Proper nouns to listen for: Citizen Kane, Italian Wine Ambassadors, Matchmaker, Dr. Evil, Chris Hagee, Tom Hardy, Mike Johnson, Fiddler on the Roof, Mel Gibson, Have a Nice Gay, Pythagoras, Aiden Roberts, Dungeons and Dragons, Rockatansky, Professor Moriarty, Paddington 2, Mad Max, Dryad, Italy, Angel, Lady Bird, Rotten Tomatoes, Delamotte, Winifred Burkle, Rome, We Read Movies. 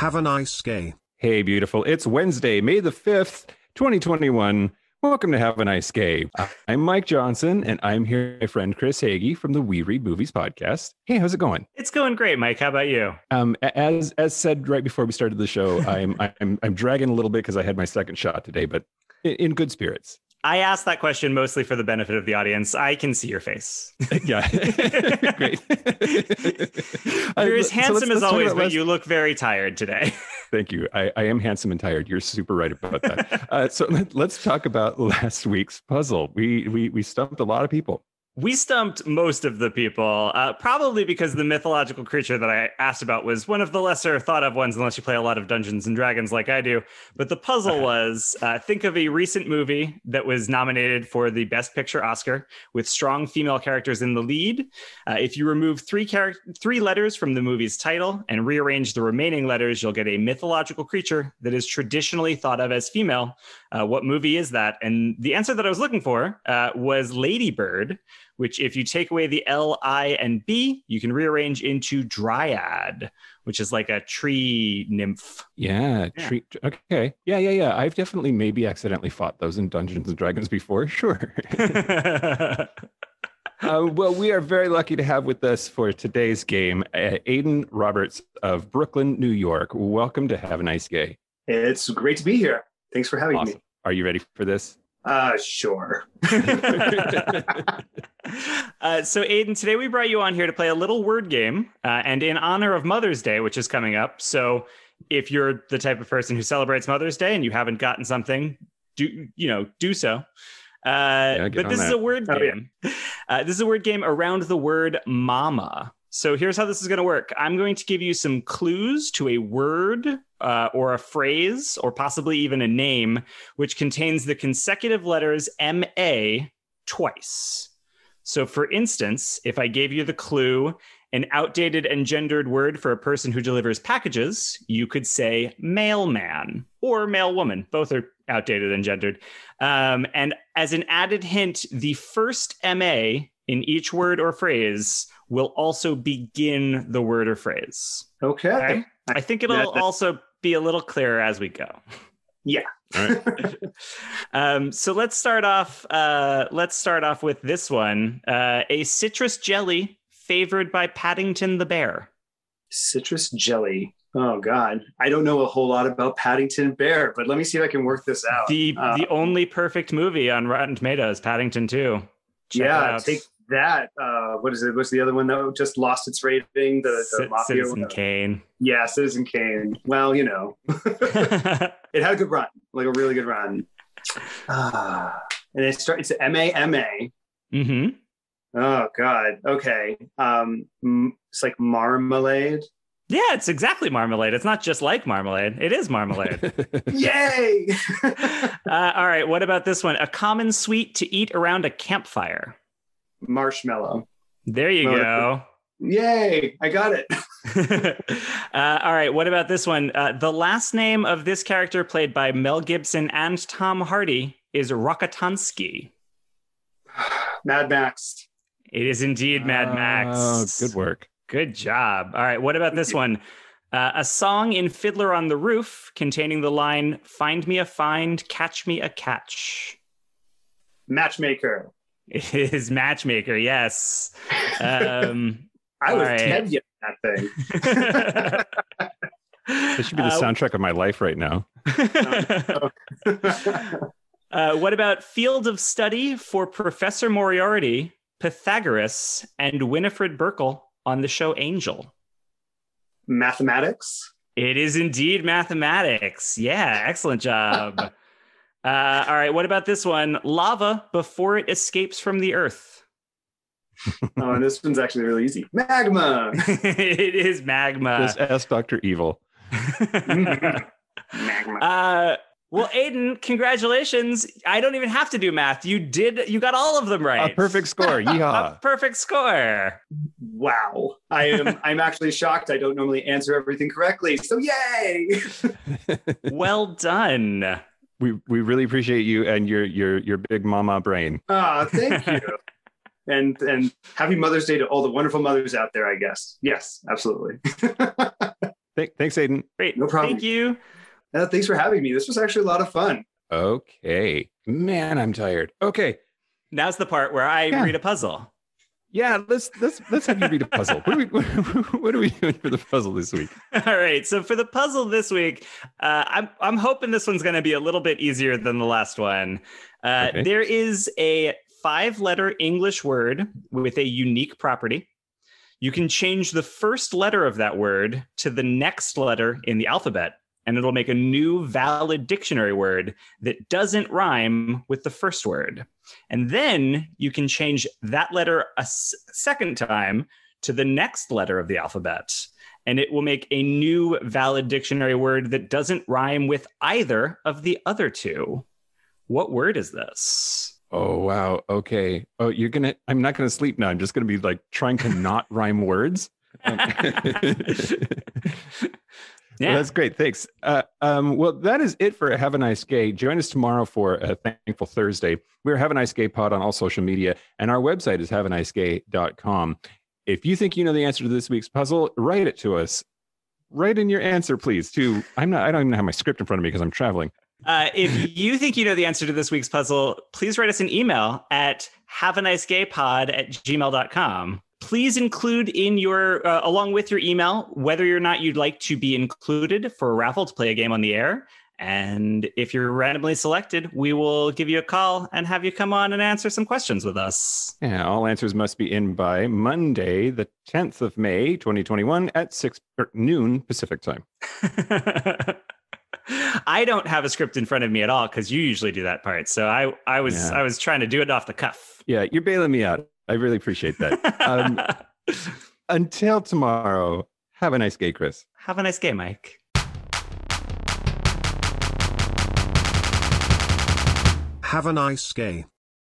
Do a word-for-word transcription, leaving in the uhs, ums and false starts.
Have a Nice Gay. Hey, beautiful. It's Wednesday, May the fifth, twenty twenty-one. Welcome to Have a Nice Gay. I'm Mike Johnson, and I'm here with my friend Chris Hagee from the We Read Movies podcast. Hey, how's it going? It's going great, Mike. How about you? Um, as as said right before we started the show, I'm I'm I'm dragging a little bit because I had my second shot today, but in good spirits. I asked that question mostly for the benefit of the audience. I can see your face. Yeah. Great. You're as handsome so let's, as let's always, but you look very tired today. Thank you. I, I am handsome and tired. You're super right about that. uh, so let, let's talk about last week's puzzle. We, we, we stumped a lot of people. We stumped most of the people, uh, probably because the mythological creature that I asked about was one of the lesser thought of ones, unless you play a lot of Dungeons and Dragons like I do. But the puzzle was, uh, think of a recent movie that was nominated for the Best Picture Oscar with strong female characters in the lead. Uh, if you remove three char- three letters from the movie's title and rearrange the remaining letters, you'll get a mythological creature that is traditionally thought of as female. Uh, what movie is that? And the answer that I was looking for uh, was Lady Bird, which if you take away the L, I, and B, you can rearrange into Dryad, which is like a tree nymph. Yeah, yeah. Tree. Okay. Yeah, yeah, yeah. I've definitely maybe accidentally fought those in Dungeons and Dragons before. Sure. uh, well, we are very lucky to have with us for today's game, uh, Aiden Roberts of Brooklyn, New York. Welcome to Have a Nice Gay. It's great to be here. Thanks for having awesome. me. Are you ready for this? Uh, sure. uh, so Aiden, today we brought you on here to play a little word game, uh, and in honor of Mother's Day, which is coming up. So if you're the type of person who celebrates Mother's Day and you haven't gotten something, do, you know, do so. Uh, yeah, but this that. is a word game. Oh, yeah. uh, this is a word game around the word mama. So here's how this is going to work. I'm going to give you some clues to a word uh, or a phrase or possibly even a name, which contains the consecutive letters M A twice. So for instance, if I gave you the clue, an outdated and gendered word for a person who delivers packages, you could say mailman or mailwoman. Both are outdated and gendered. Um, and as an added hint, the first M A in each word or phrase will also begin the word or phrase. Okay. okay? I think it'll yeah, also be a little clearer as we go. Yeah. All right. um, so let's start off. Uh, let's start off with this one. Uh, a citrus jelly favored by Paddington the bear. Citrus jelly. Oh, God. I don't know a whole lot about Paddington Bear, but let me see if I can work this out. The uh, the only perfect movie on Rotten Tomatoes, Paddington two. Check yeah. Take that. Uh, what is it? What's the other one that just lost its rating? The, the C- mafia Citizen one. Kane. Yeah, Citizen Kane. Well, you know, it had a good run, like a really good run. Uh, and it starts. It's M A M A. Mm-hmm. Oh God. Okay. Um, it's like marmalade. Yeah, it's exactly marmalade. It's not just like marmalade. It is marmalade. Yay! uh, all right. What about this one? A common sweet to eat around a campfire. Marshmallow. There you Marshmallow. go. Yay! I got it. uh, all right. What about this one? Uh, the last name of this character played by Mel Gibson and Tom Hardy is Rockatansky. Mad Max. It is indeed Mad Max. Oh, good work. Good job. All right. What about this one? Uh, a song in Fiddler on the Roof containing the line, find me a find, catch me a catch. Matchmaker. It is Matchmaker. Yes. Um, I was heavy at that thing. This should be the soundtrack uh, of my life right now. uh, what about Field of Study for Professor Moriarty, Pythagoras, and Winifred Burkle on the show Angel? Mathematics. It is indeed mathematics. Yeah, excellent job. uh, all right, what about this one? Lava before it escapes from the earth. Oh, and this one's actually really easy. Magma. It is magma. Just ask Doctor Evil. Magma. Uh, well, Aiden, congratulations. I don't even have to do math. You did. You got all of them right. A perfect score. Yeehaw. A perfect score. Wow. I am. I'm actually shocked. I don't normally answer everything correctly. So yay. Well done. We we really appreciate you and your your your big mama brain. Ah, oh, thank you. and and happy Mother's Day to all the wonderful mothers out there, I guess. Yes, absolutely. Th- thanks, Aiden. Great. No problem. Thank you. Uh, thanks for having me. This was actually a lot of fun. Okay. Man, I'm tired. Okay. Now's the part where I yeah. read a puzzle. Yeah, let's let's let's have you read a puzzle. What are we what are we doing for the puzzle this week? All right, so for the puzzle this week, uh, I'm I'm hoping this one's going to be a little bit easier than the last one. Uh, okay. There is a five-letter English word with a unique property. You can change the first letter of that word to the next letter in the alphabet, and it'll make a new valid dictionary word that doesn't rhyme with the first word. And then you can change that letter a s- second time to the next letter of the alphabet, and it will make a new valid dictionary word that doesn't rhyme with either of the other two. What word is this? Oh, wow. Okay. Oh, you're going to, I'm not going to sleep now. I'm just going to be like trying to not rhyme words. Yeah. Well, that's great. Thanks. Uh, um, well, that is it for Have a Nice Gay. Join us tomorrow for a Thankful Thursday. We're Have a Nice Gay Pod on all social media, and our website is have a nice gay dot com. If you think you know the answer to this week's puzzle, write it to us. Write in your answer, please, to, I'm not, I don't even have my script in front of me because I'm traveling. Uh, if you think you know the answer to this week's puzzle, please write us an email at have a nice gay pod at gmail dot com. Please include in your, uh, along with your email, whether or not you'd like to be included for a raffle to play a game on the air. And if you're randomly selected, we will give you a call and have you come on and answer some questions with us. Yeah, all answers must be in by Monday, the tenth of May, twenty twenty-one at six or noon Pacific time. I don't have a script in front of me at all because you usually do that part. So I, I was yeah. I was trying to do it off the cuff. Yeah, you're bailing me out. I really appreciate that. Um, until tomorrow, have a nice gay, Chris. Have a nice gay, Mike. Have a nice gay.